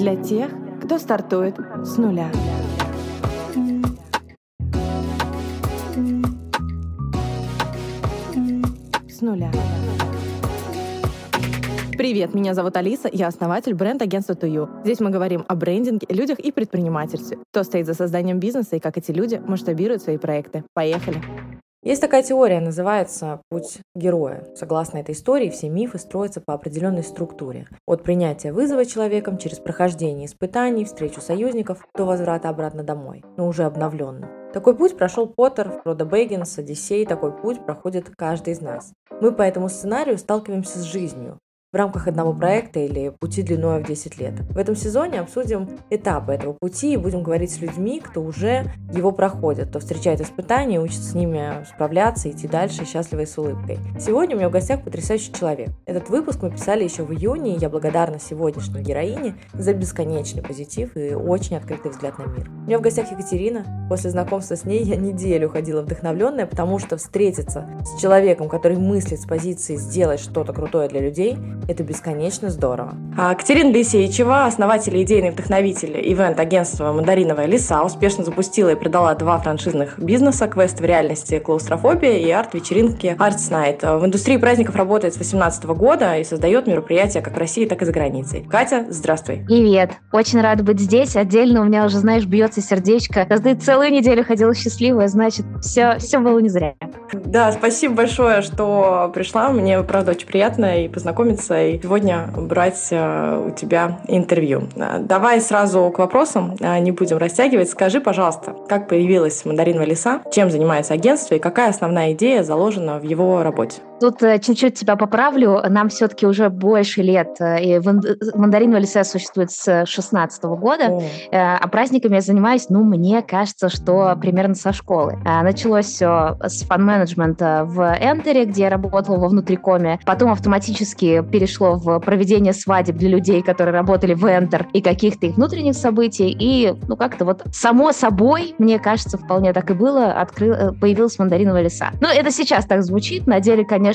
для тех, кто стартует с нуля. С нуля. Привет, меня зовут Алиса, я основатель бренд-агентства 2U. Здесь мы говорим о брендинге, людях и предпринимательстве. Кто стоит за созданием бизнеса и как эти люди масштабируют свои проекты. Поехали! Есть такая теория, называется «Путь героя». Согласно этой истории, все мифы строятся по определенной структуре. От принятия вызова человеком через прохождение испытаний, встречу союзников до возврата обратно домой, но уже обновленным. Такой путь прошел Поттер, Фродо Бэггинс, Одиссей, такой путь проходит каждый из нас. Мы по этому сценарию сталкиваемся с жизнью в рамках одного проекта или пути длиной в 10 лет. В этом сезоне обсудим этапы этого пути и будем говорить с людьми, кто уже его проходит, кто встречает испытания, учится с ними справляться, идти дальше, счастливо и с улыбкой. Сегодня у меня в гостях потрясающий человек. Этот выпуск мы писали еще в июне, и я благодарна сегодняшней героине за бесконечный позитив и очень открытый взгляд на мир. У меня в гостях Екатерина. После знакомства с ней я неделю ходила вдохновленная, потому что встретиться с человеком, который мыслит с позиции сделать что-то крутое для людей, это бесконечно здорово. Екатерина Лисейчева, основатель и идейный вдохновитель ивент-агентства «Мандариновая лиса», успешно запустила и продала 2 франшизных бизнеса «Квест в реальности клаустрофобия» и «Арт-вечеринки ArtSnight». В индустрии праздников работает с 2018 года и создает мероприятия как в России, так и за границей. Катя, здравствуй. Привет. Очень рада быть здесь. Отдельно у меня уже, знаешь, бьется сердечко. Я целую неделю ходила счастливая, значит, все было не зря. Да, спасибо большое, что пришла. Мне, правда, очень приятно и познакомиться, и сегодня брать у тебя интервью. Давай сразу к вопросам, не будем растягивать. Скажи, пожалуйста, как появилась «Мандариновая лиса», чем занимается агентство и какая основная идея заложена в его работе? Тут чуть-чуть тебя поправлю. Нам все-таки уже больше лет. И «Мандариновая лиса» существует с 2016 года. А праздниками я занимаюсь, мне кажется, что примерно со школы. Началось все с фан-менеджмента в Энтере, где я работала во внутрикоме. Потом автоматически перешло в проведение свадеб для людей, которые работали в Энтер, и каких-то их внутренних событий. И, как-то вот само собой, мне кажется, вполне так и было, появилась «Мандариновая лиса». Это сейчас так звучит. На деле, конечно,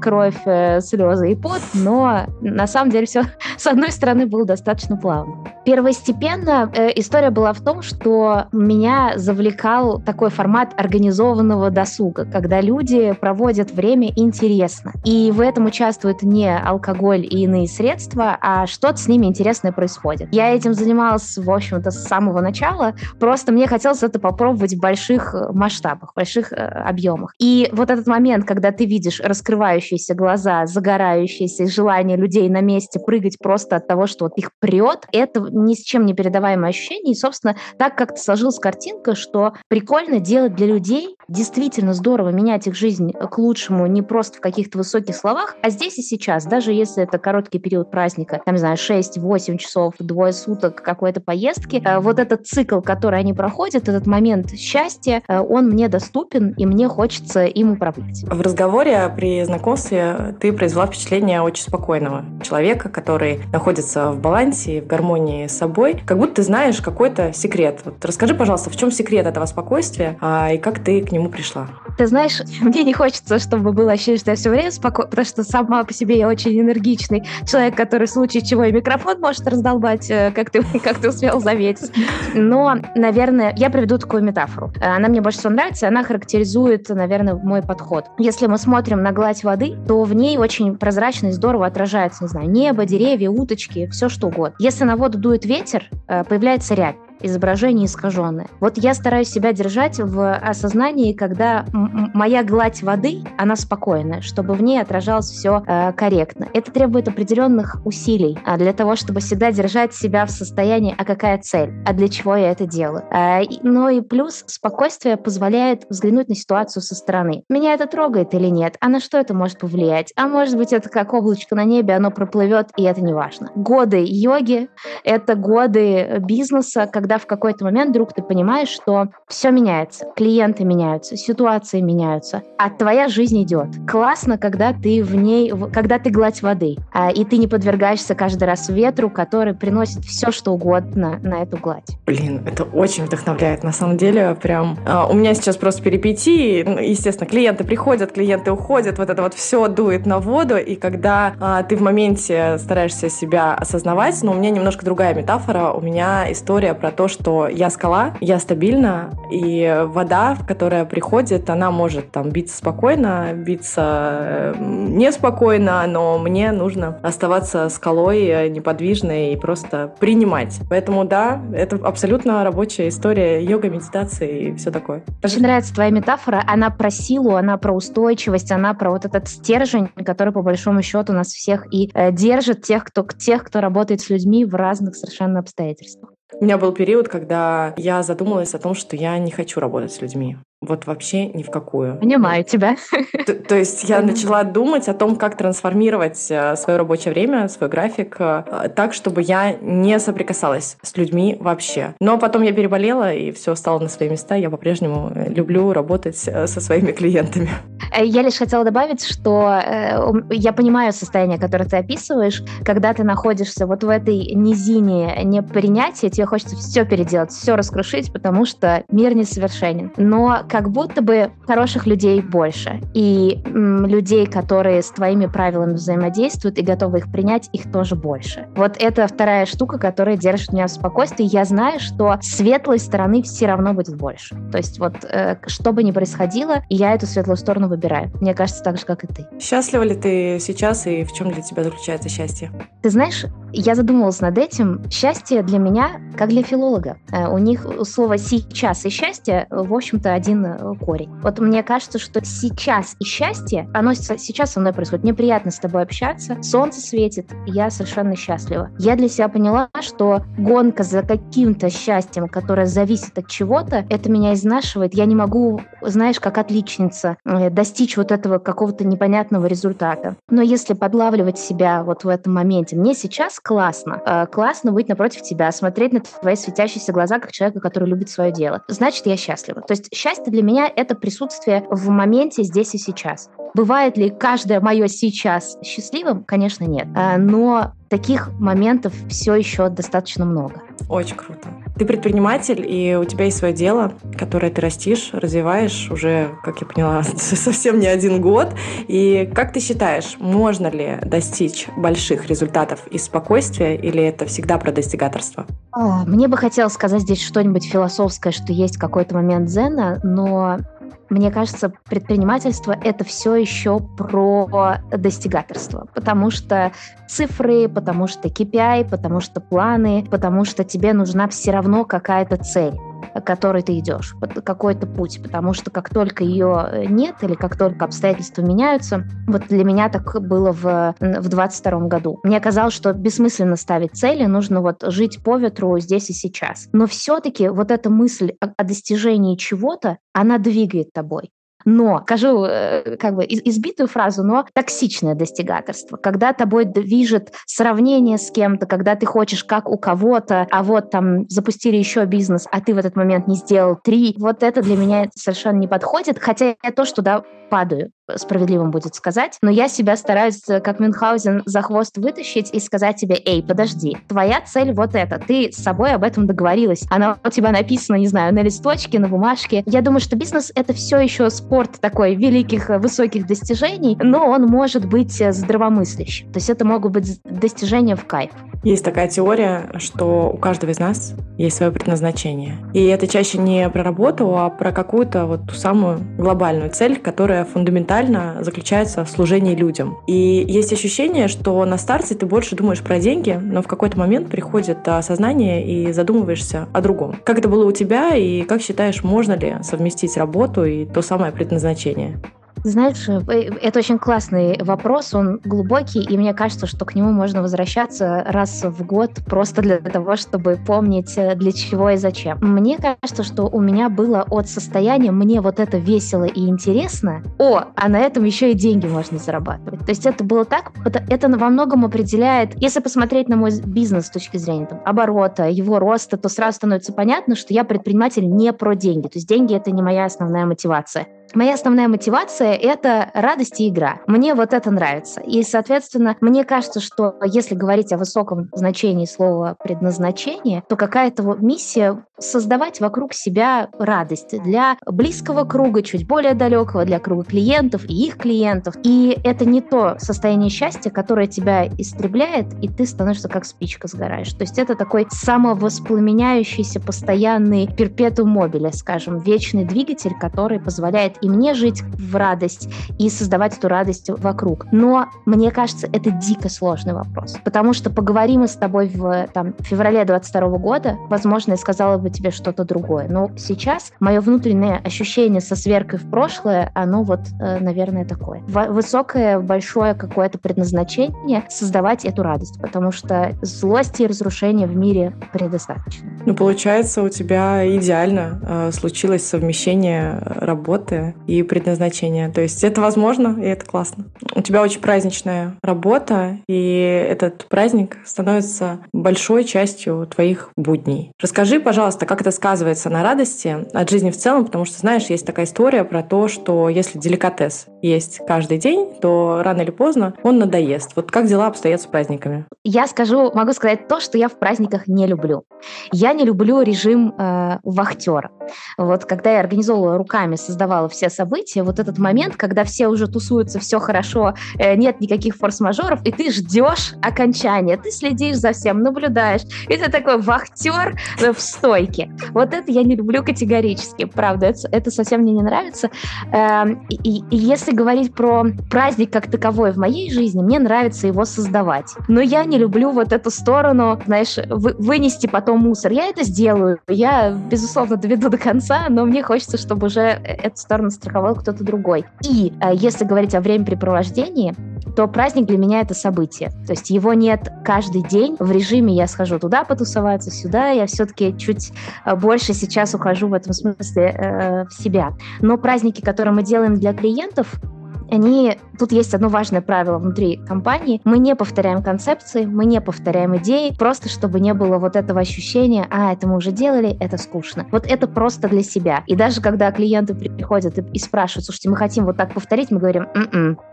кровь, слезы и пот, но на самом деле все, с одной стороны, было достаточно плавно. Первостепенно история была в том, что меня завлекал такой формат организованного досуга, когда люди проводят время интересно. И в этом участвуют не алкоголь и иные средства, а что-то с ними интересное происходит. Я этим занималась, в общем-то, с самого начала, просто мне хотелось это попробовать в больших масштабах, в больших объемах. И вот этот момент, когда ты видишь раскрывающиеся глаза, загорающиеся, желание людей на месте прыгать просто от того, что вот их прет, это ни с чем не передаваемое ощущение. И, собственно, так как-то сложилась картинка, что прикольно делать для людей, действительно здорово менять их жизнь к лучшему не просто в каких-то высоких словах, а здесь и сейчас, даже если это короткий период праздника, 6-8 часов, двое суток какой-то поездки, вот этот цикл, который они проходят, этот момент счастья, он мне доступен, и мне хочется им управлять. В разговоре при знакомстве ты произвела впечатление очень спокойного человека, который находится в балансе и в гармонии с собой, как будто ты знаешь какой-то секрет. Вот расскажи, пожалуйста, в чем секрет этого спокойствия, и как ты к нему пришла? Ты знаешь, мне не хочется, чтобы было ощущение, что я все время спокойна, потому что сама по себе я очень энергичный человек, который в случае чего и микрофон может раздолбать, как ты успел заметить. Но, наверное, я приведу такую метафору. Она мне больше всего нравится, она характеризует, наверное, мой подход. Если мы смотрим на гладь воды, то в ней очень прозрачно и здорово отражается, небо, деревья, уточки, все что угодно. Если на воду дует ветер, появляется рябь. Изображение искаженное. Вот я стараюсь себя держать в осознании, когда моя гладь воды, она спокойная, чтобы в ней отражалось все корректно. Это требует определенных усилий для того, чтобы всегда держать себя в состоянии, а какая цель, а для чего я это делаю. И плюс спокойствие позволяет взглянуть на ситуацию со стороны. Меня это трогает или нет? А на что это может повлиять? А может быть, это как облачко на небе, оно проплывет, и это не важно. Годы йоги — это годы бизнеса, когда когда в какой-то момент вдруг ты понимаешь, что все меняется, клиенты меняются, ситуации меняются, а твоя жизнь идет. Классно, когда ты в ней, когда ты гладь воды, и ты не подвергаешься каждый раз ветру, который приносит все, что угодно на эту гладь. Блин, это очень вдохновляет, на самом деле, прям. У меня сейчас просто перипетии, естественно, клиенты приходят, клиенты уходят, вот это вот все дует на воду, и когда ты в моменте стараешься себя осознавать, но у меня немножко другая метафора, у меня история про то, что я скала, я стабильна, и вода, которая приходит, она может там биться спокойно, биться неспокойно, но мне нужно оставаться скалой неподвижной и просто принимать. Поэтому да, это абсолютно рабочая история йога, медитации и все такое. Очень нравится твоя метафора, она про силу, она про устойчивость, она про вот этот стержень, который по большому счету нас всех и держит, тех, кто работает с людьми в разных совершенно обстоятельствах. У меня был период, когда я задумалась о том, что я не хочу работать с людьми. Вот вообще ни в какую. Понимаю тебя. То есть я начала думать о том, как трансформировать свое рабочее время, свой график так, чтобы я не соприкасалась с людьми вообще. Но потом я переболела, и все стало на свои места. Я по-прежнему люблю работать со своими клиентами. Я лишь хотела добавить, что я понимаю состояние, которое ты описываешь, когда ты находишься вот в этой низине непринятия, тебе хочется все переделать, все раскрушить, потому что мир несовершенен. Но как будто бы хороших людей больше. И людей, которые с твоими правилами взаимодействуют и готовы их принять, их тоже больше. Вот это вторая штука, которая держит меня в спокойствии. Я знаю, что светлой стороны все равно будет больше. То есть вот что бы ни происходило, я эту светлую сторону выбираю. Мне кажется, так же, как и ты. Счастлива ли ты сейчас и в чем для тебя заключается счастье? Ты знаешь, я задумывалась над этим. Счастье для меня, как для филолога. У них слово «сейчас» и «счастье», в общем-то, один корень. Вот мне кажется, что сейчас и счастье, оно сейчас со мной происходит. Мне приятно с тобой общаться, солнце светит, я совершенно счастлива. Я для себя поняла, что гонка за каким-то счастьем, которое зависит от чего-то, это меня изнашивает. Я не могу, знаешь, как отличница, достичь вот этого какого-то непонятного результата. Но если подлавливать себя вот в этом моменте, мне сейчас классно. Классно быть напротив тебя, смотреть на твои светящиеся глаза, как человека, который любит свое дело. Значит, я счастлива. То есть счастье для меня — это присутствие в моменте здесь и сейчас. Бывает ли каждое мое сейчас счастливым? Конечно, нет. Но таких моментов все еще достаточно много. Очень круто. Ты предприниматель, и у тебя есть свое дело, которое ты растишь, развиваешь уже, как я поняла, совсем не один год. И как ты считаешь, можно ли достичь больших результатов из спокойствия, или это всегда про достигаторство? Мне бы хотелось сказать здесь что-нибудь философское, что есть какой-то момент дзена, но... Мне кажется, предпринимательство — это все еще про достигаторство, потому что цифры, потому что KPI, потому что планы, потому что тебе нужна все равно какая-то цель, к которой ты идешь, какой-то путь, потому что как только ее нет или как только обстоятельства меняются, вот для меня так было в 22-м году. Мне казалось, что бессмысленно ставить цели, нужно вот жить по ветру здесь и сейчас. Но все-таки вот эта мысль о достижении чего-то, она двигает тобой. Но, скажу как бы избитую фразу, но токсичное достигаторство. Когда тобой движет сравнение с кем-то, когда ты хочешь как у кого-то, а вот там запустили еще бизнес, а ты в этот момент не сделал 3. Вот это для меня совершенно не подходит, хотя я тоже туда падаю, справедливым будет сказать. Но я себя стараюсь, как Мюнхгаузен, за хвост вытащить и сказать тебе: эй, подожди, твоя цель вот эта, ты с собой об этом договорилась, она у тебя написана, не знаю, на листочке, на бумажке. Я думаю, что бизнес — это все еще спорт такой великих, высоких достижений, но он может быть здравомыслящим. То есть это могут быть достижения в кайф. Есть такая теория, что у каждого из нас есть свое предназначение. И это чаще не про работу, а про какую-то вот ту самую глобальную цель, которая фундаментально заключается в служении людям. И есть ощущение, что на старте ты больше думаешь про деньги, но в какой-то момент приходит осознание и задумываешься о другом. Как это было у тебя и как считаешь, можно ли совместить работу и то самое предназначение? Знаешь, это очень классный вопрос, он глубокий, и мне кажется, что к нему можно возвращаться раз в год просто для того, чтобы помнить, для чего и зачем. Мне кажется, что у меня было от состояния «мне вот это весело и интересно», «О, а на этом еще и деньги можно зарабатывать». То есть это было так, это во многом определяет, если посмотреть на мой бизнес с точки зрения там, оборота, его роста, то сразу становится понятно, что я предприниматель не про деньги. То есть деньги – это не моя основная мотивация. Моя основная мотивация – это радость и игра. Мне вот это нравится. И, соответственно, мне кажется, что если говорить о высоком значении слова «предназначение», то какая-то вот миссия – создавать вокруг себя радость для близкого круга, чуть более далекого, для круга клиентов и их клиентов. И это не то состояние счастья, которое тебя истребляет, и ты становишься как спичка сгораешь. То есть это такой самовоспламеняющийся, постоянный перпетум мобиле, скажем, вечный двигатель, который позволяет и мне жить в радость, и создавать эту радость вокруг. Но, мне кажется, это дико сложный вопрос. Потому что поговорим мы с тобой в феврале 2022 года, возможно, я сказала бы тебе что-то другое. Но сейчас мое внутреннее ощущение со сверкой в прошлое, оно вот, наверное, такое. Высокое, большое какое-то предназначение создавать эту радость, потому что злости и разрушения в мире предостаточно. Ну, получается, у тебя идеально случилось совмещение работы и предназначение. То есть это возможно, и это классно. У тебя очень праздничная работа, и этот праздник становится большой частью твоих будней. Расскажи, пожалуйста, как это сказывается на радости от жизни в целом, потому что, знаешь, есть такая история про то, что если деликатес есть каждый день, то рано или поздно он надоест. Вот как дела обстоят с праздниками? Я могу сказать то, что я в праздниках не люблю. Я не люблю режим вахтера. Вот когда я организовывала руками, создавала все события, вот этот момент, когда все уже тусуются, все хорошо, нет никаких форс-мажоров, и ты ждешь окончания, ты следишь за всем, наблюдаешь, и ты такой вахтер в стойке. Вот это я не люблю категорически, правда, это совсем мне не нравится. И если говорить про праздник как таковой в моей жизни, мне нравится его создавать. Но я не люблю вот эту сторону, знаешь, вынести потом мусор. Я это сделаю, я, безусловно, доведу до конца, но мне хочется, чтобы уже эту сторону страховал кто-то другой. И если говорить о времяпрепровождении, то праздник для меня — это событие. То есть его нет каждый день. В режиме я схожу туда потусоваться, сюда. Я все-таки чуть больше сейчас ухожу в этом смысле в себя. Но праздники, которые мы делаем для клиентов, тут есть одно важное правило внутри компании. Мы не повторяем концепции, мы не повторяем идеи, просто чтобы не было вот этого ощущения, это мы уже делали, это скучно. Вот это просто для себя. И даже когда клиенты приходят и спрашивают, слушайте, мы хотим вот так повторить, мы говорим,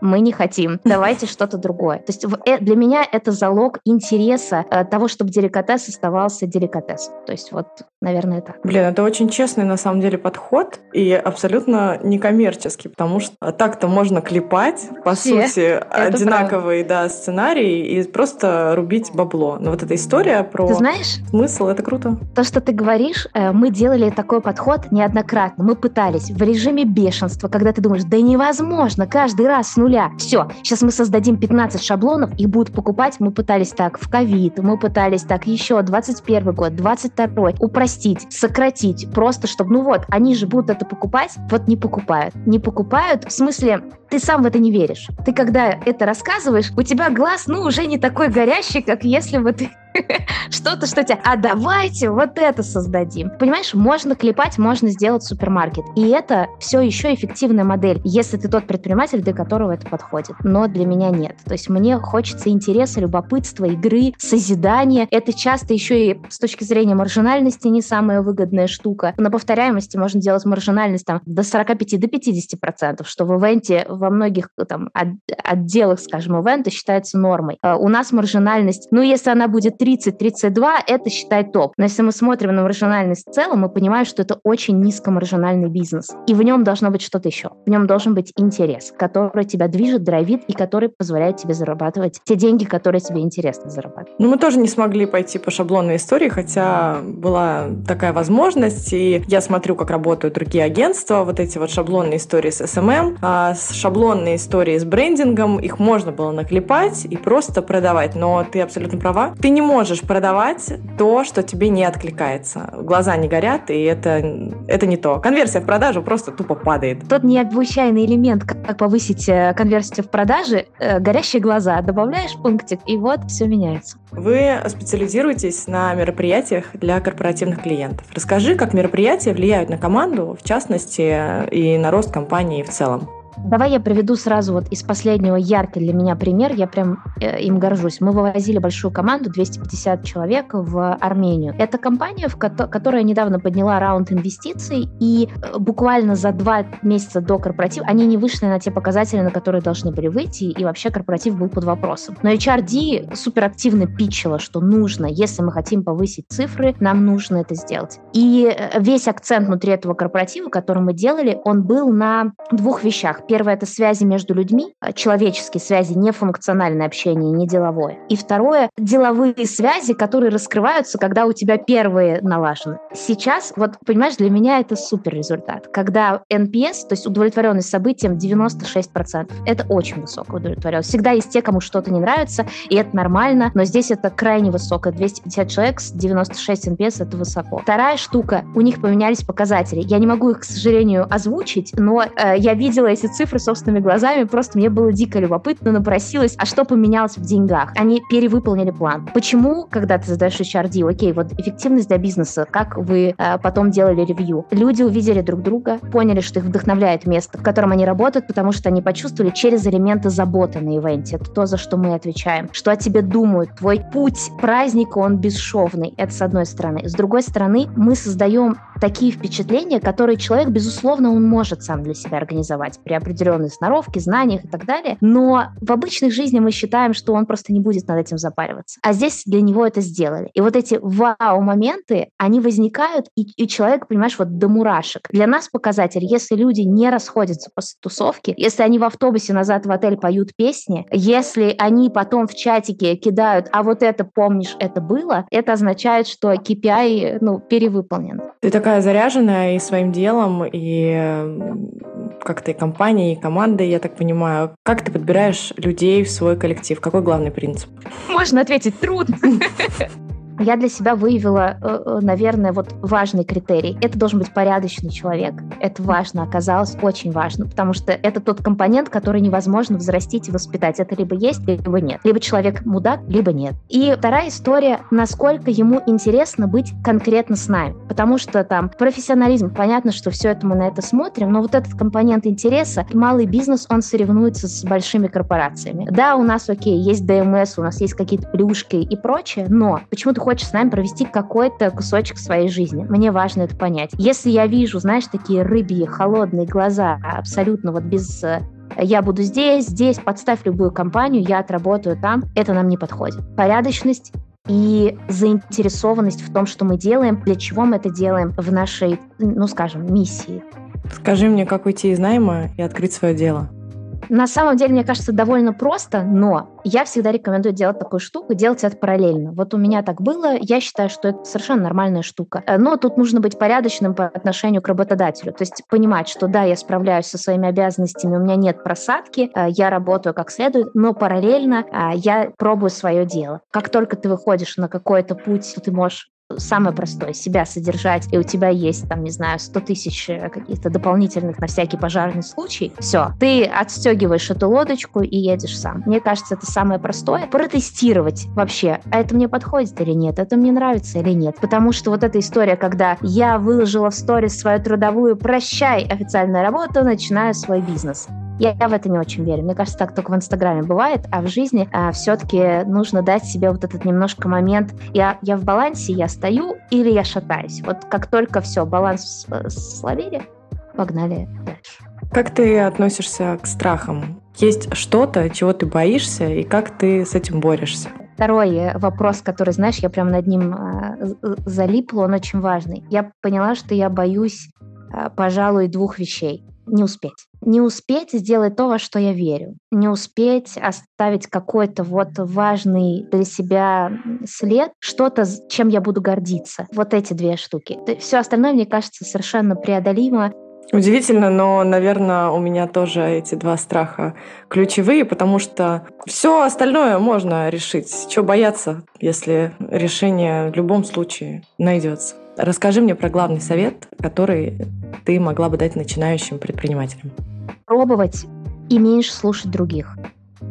мы не хотим, давайте что-то другое. То есть для меня это залог интереса того, чтобы деликатес оставался деликатесом. То есть вот, наверное, так. Блин, это очень честный на самом деле подход и абсолютно некоммерческий, потому что так-то можно клепать, по сути, одинаковые сценарии и просто рубить бабло. Но вот эта история про смысл, это круто. То, что ты говоришь, мы делали такой подход неоднократно. Мы пытались в режиме бешенства, когда ты думаешь, да невозможно, каждый раз с нуля. Все, сейчас мы создадим 15 шаблонов, их будут покупать. Мы пытались так в ковид, мы пытались так еще 21 год, 22-й. Упростить, сократить, просто чтобы, они же будут это покупать, не покупают. Не покупают, в смысле... Ты сам в это не веришь. Ты, когда это рассказываешь, у тебя глаз, уже не такой горящий, как если бы ты... что-то, что тебя... А давайте вот это создадим. Понимаешь, можно клепать, можно сделать супермаркет. И это все еще эффективная модель, если ты тот предприниматель, для которого это подходит. Но для меня нет. То есть мне хочется интереса, любопытства, игры, созидания. Это часто еще и с точки зрения маржинальности не самая выгодная штука. На повторяемости можно делать маржинальность до 45-50%, что в ивенте во многих отделах, скажем, ивента считается нормой. У нас маржинальность, если она будет 30-32, это считай топ. Но если мы смотрим на маржинальность в целом, мы понимаем, что это очень низкомаржинальный бизнес. И в нем должно быть что-то еще. В нем должен быть интерес, который тебя движет, драйвит и который позволяет тебе зарабатывать те деньги, которые тебе интересно зарабатывать. Мы тоже не смогли пойти по шаблонной истории, хотя была такая возможность. И я смотрю, как работают другие агентства, вот эти шаблонные истории с SMM, шаблонные истории с брендингом, их можно было наклепать и просто продавать. Но ты абсолютно права. Ты не можешь можешь продавать то, что тебе не откликается. Глаза не горят, и это не то. Конверсия в продажу просто тупо падает. Тот необычайный элемент, как повысить конверсию в продаже, горящие глаза. Добавляешь пунктик, и вот все меняется. Вы специализируетесь на мероприятиях для корпоративных клиентов. Расскажи, как мероприятия влияют на команду, в частности, и на рост компании в целом. Давай я приведу сразу вот из последнего яркий для меня пример, я прям им горжусь. Мы вывозили большую команду, 250 человек, в Армению. Это компания, которая недавно подняла раунд инвестиций, и буквально за 2 месяца до корпоратива они не вышли на те показатели, на которые должны были выйти, и вообще корпоратив был под вопросом. Но HRD суперактивно питчила, что нужно, если мы хотим повысить цифры, нам нужно это сделать. И весь акцент внутри этого корпоратива, который мы делали, он был на 2 вещах. Первое – это связи между людьми, человеческие связи, не функциональное общение, не деловое. И второе – деловые связи, которые раскрываются, когда у тебя первые налажены. Сейчас, вот понимаешь, для меня это супер результат. Когда NPS, то есть удовлетворенность событием, 96%. Это очень высокая удовлетворенность. Всегда есть те, кому что-то не нравится, и это нормально, но здесь это крайне высоко. 250 человек с 96 NPS – это высоко. Вторая штука – у них поменялись показатели. Я не могу их, к сожалению, озвучить, но я видела эти цифры собственными глазами, просто мне было дико любопытно, напросилась, а что поменялось в деньгах? Они перевыполнили план. Почему, когда ты задаешь HRD, окей, вот эффективность для бизнеса, как вы потом делали ревью? Люди увидели друг друга, поняли, что их вдохновляет место, в котором они работают, потому что они почувствовали через элементы заботы на ивенте. Это то, за что мы отвечаем. Что о тебе думают? Твой путь праздника, он бесшовный. Это с одной стороны. С другой стороны, мы создаем такие впечатления, которые человек, безусловно, он может сам для себя организовать при определенной сноровке, знаниях и так далее. Но в обычной жизни мы считаем, что он просто не будет над этим запариваться. А здесь для него это сделали. И вот эти вау-моменты, они возникают, и человек, понимаешь, вот до мурашек. Для нас показатель, если люди не расходятся после тусовки, если они в автобусе назад в отель поют песни, если они потом в чатике кидают, а вот это, помнишь, это было, это означает, что KPI, перевыполнен. Ты такая заряженная и своим делом, и как-то и компанией, и командой, я так понимаю. Как ты подбираешь людей в свой коллектив? Какой главный принцип? Можно ответить трудно. Я для себя выявила, наверное, важный критерий. Это должен быть порядочный человек. Это важно, оказалось очень важно, потому что это тот компонент, который невозможно взрастить и воспитать. Это либо есть, либо нет. Либо человек мудак, либо нет. И вторая история, насколько ему интересно быть конкретно с нами. Потому что там профессионализм, понятно, что все это мы на это смотрим, но вот этот компонент интереса, малый бизнес, он соревнуется с большими корпорациями. Да, у нас, окей, есть ДМС, у нас есть какие-то плюшки и прочее, но почему-то хочешь с нами провести какой-то кусочек своей жизни. Мне важно это понять. Если я вижу, знаешь, такие рыбьи, холодные глаза, абсолютно без... Я буду здесь, подставь любую компанию, я отработаю там. Это нам не подходит. Порядочность и заинтересованность в том, что мы делаем, для чего мы это делаем в нашей, миссии. Скажи мне, как уйти из найма и открыть свое дело? На самом деле, мне кажется, довольно просто, но я всегда рекомендую делать такую штуку, делать это параллельно. Вот у меня так было, я считаю, что это совершенно нормальная штука. Но тут нужно быть порядочным по отношению к работодателю, то есть понимать, что да, я справляюсь со своими обязанностями, у меня нет просадки, я работаю как следует, но параллельно я пробую свое дело. Как только ты выходишь на какой-то путь, то ты можешь самое простое, себя содержать, и у тебя есть, 100 тысяч каких-то дополнительных на всякий пожарный случай, все, ты отстегиваешь эту лодочку и едешь сам. Мне кажется, это самое простое. Протестировать вообще, а это мне подходит или нет, это мне нравится или нет. Потому что вот эта история, когда я выложила в сторис свою трудовую «прощай, официальная работа, начинаю свой бизнес». Я в это не очень верю. Мне кажется, так только в Инстаграме бывает, а в жизни все-таки нужно дать себе вот этот немножко момент. Я в балансе, я стою или я шатаюсь. Вот как только все, баланс словили, погнали дальше. Как ты относишься к страхам? Есть что-то, чего ты боишься, и как ты с этим борешься? Второй вопрос, который, знаешь, я прям над ним залипла, он очень важный. Я поняла, что я боюсь, пожалуй, 2 вещей. Не успеть сделать то, во что я верю. Не успеть оставить какой-то важный для себя след, что-то, чем я буду гордиться. Вот эти 2 штуки. Все остальное, мне кажется, совершенно преодолимо. Удивительно, но, наверное, у меня тоже эти два страха ключевые, потому что все остальное можно решить. Чего бояться, если решение в любом случае найдется? Расскажи мне про главный совет, который ты могла бы дать начинающим предпринимателям. Пробовать и меньше слушать других.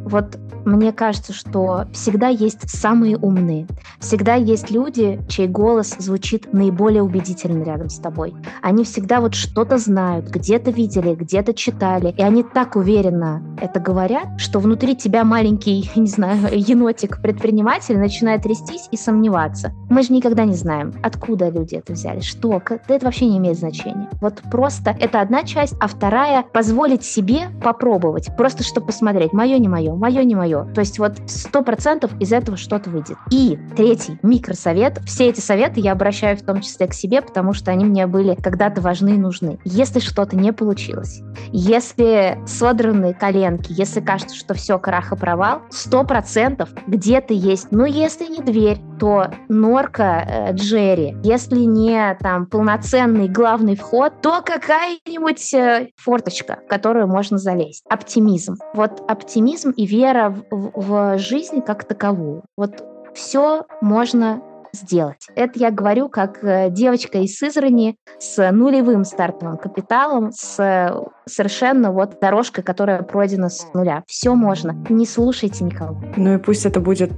Вот мне кажется, что всегда есть самые умные, всегда есть люди, чей голос звучит наиболее убедительно рядом с тобой. Они всегда вот что-то знают, где-то видели, где-то читали, и они так уверенно это говорят, что внутри тебя маленький, не знаю, енотик-предприниматель начинает трястись и сомневаться. Мы же никогда не знаем, откуда люди это взяли, что, это вообще не имеет значения. Вот просто это одна часть, а вторая – позволить себе попробовать, просто чтобы посмотреть, мое не мое, мое не мое. То есть вот 100% из этого что-то выйдет. И третий микросовет. Все эти советы я обращаю в том числе к себе, потому что они мне были когда-то важны и нужны. Если что-то не получилось, если содраны коленки, если кажется, что все, крах и провал, 100% где-то есть. Ну, если не дверь, то норка Джерри. Если не там полноценный главный вход, то какая-нибудь форточка, в которую можно залезть. Оптимизм. Вот оптимизм и вера в жизнь как таковую. Вот все можно сделать. Это я говорю как девочка из Сызрани с нулевым стартовым капиталом, с совершенно вот дорожкой, которая пройдена с нуля. Все можно. Не слушайте никого. Ну и пусть это будет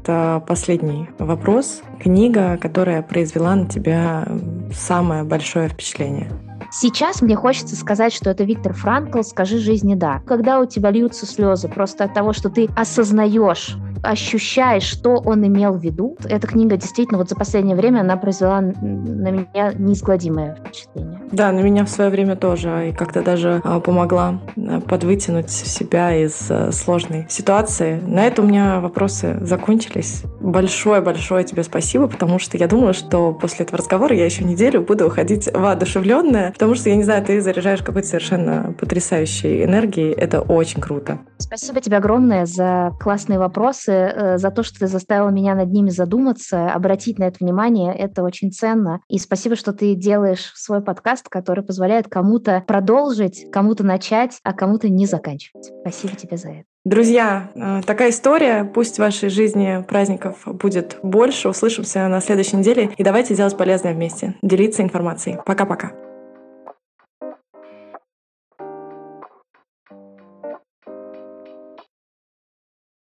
последний вопрос. Книга, которая произвела на тебя самое большое впечатление. Сейчас мне хочется сказать, что это Виктор Франкл «Скажи жизни да». Когда у тебя льются слезы просто от того, что ты осознаешь, ощущаешь, что он имел в виду, эта книга действительно вот за последнее время она произвела на меня неизгладимое впечатление. Да, на меня в свое время тоже. И как-то даже помогла подвытянуть себя из сложной ситуации. На это у меня вопросы закончились. Большое-большое тебе спасибо, потому что я думаю, что после этого разговора я еще неделю буду уходить воодушевленная, потому что, я не знаю, ты заряжаешь какой-то совершенно потрясающей энергией. Это очень круто. Спасибо тебе огромное за классные вопросы, за то, что ты заставила меня над ними задуматься, обратить на это внимание. Это очень ценно. И спасибо, что ты делаешь свой подкаст, который позволяет кому-то продолжить, кому-то начать, а кому-то не заканчивать. Спасибо тебе за это. Друзья, такая история. Пусть в вашей жизни праздников будет больше. Услышимся на следующей неделе. И давайте делать полезное вместе. Делиться информацией. Пока-пока.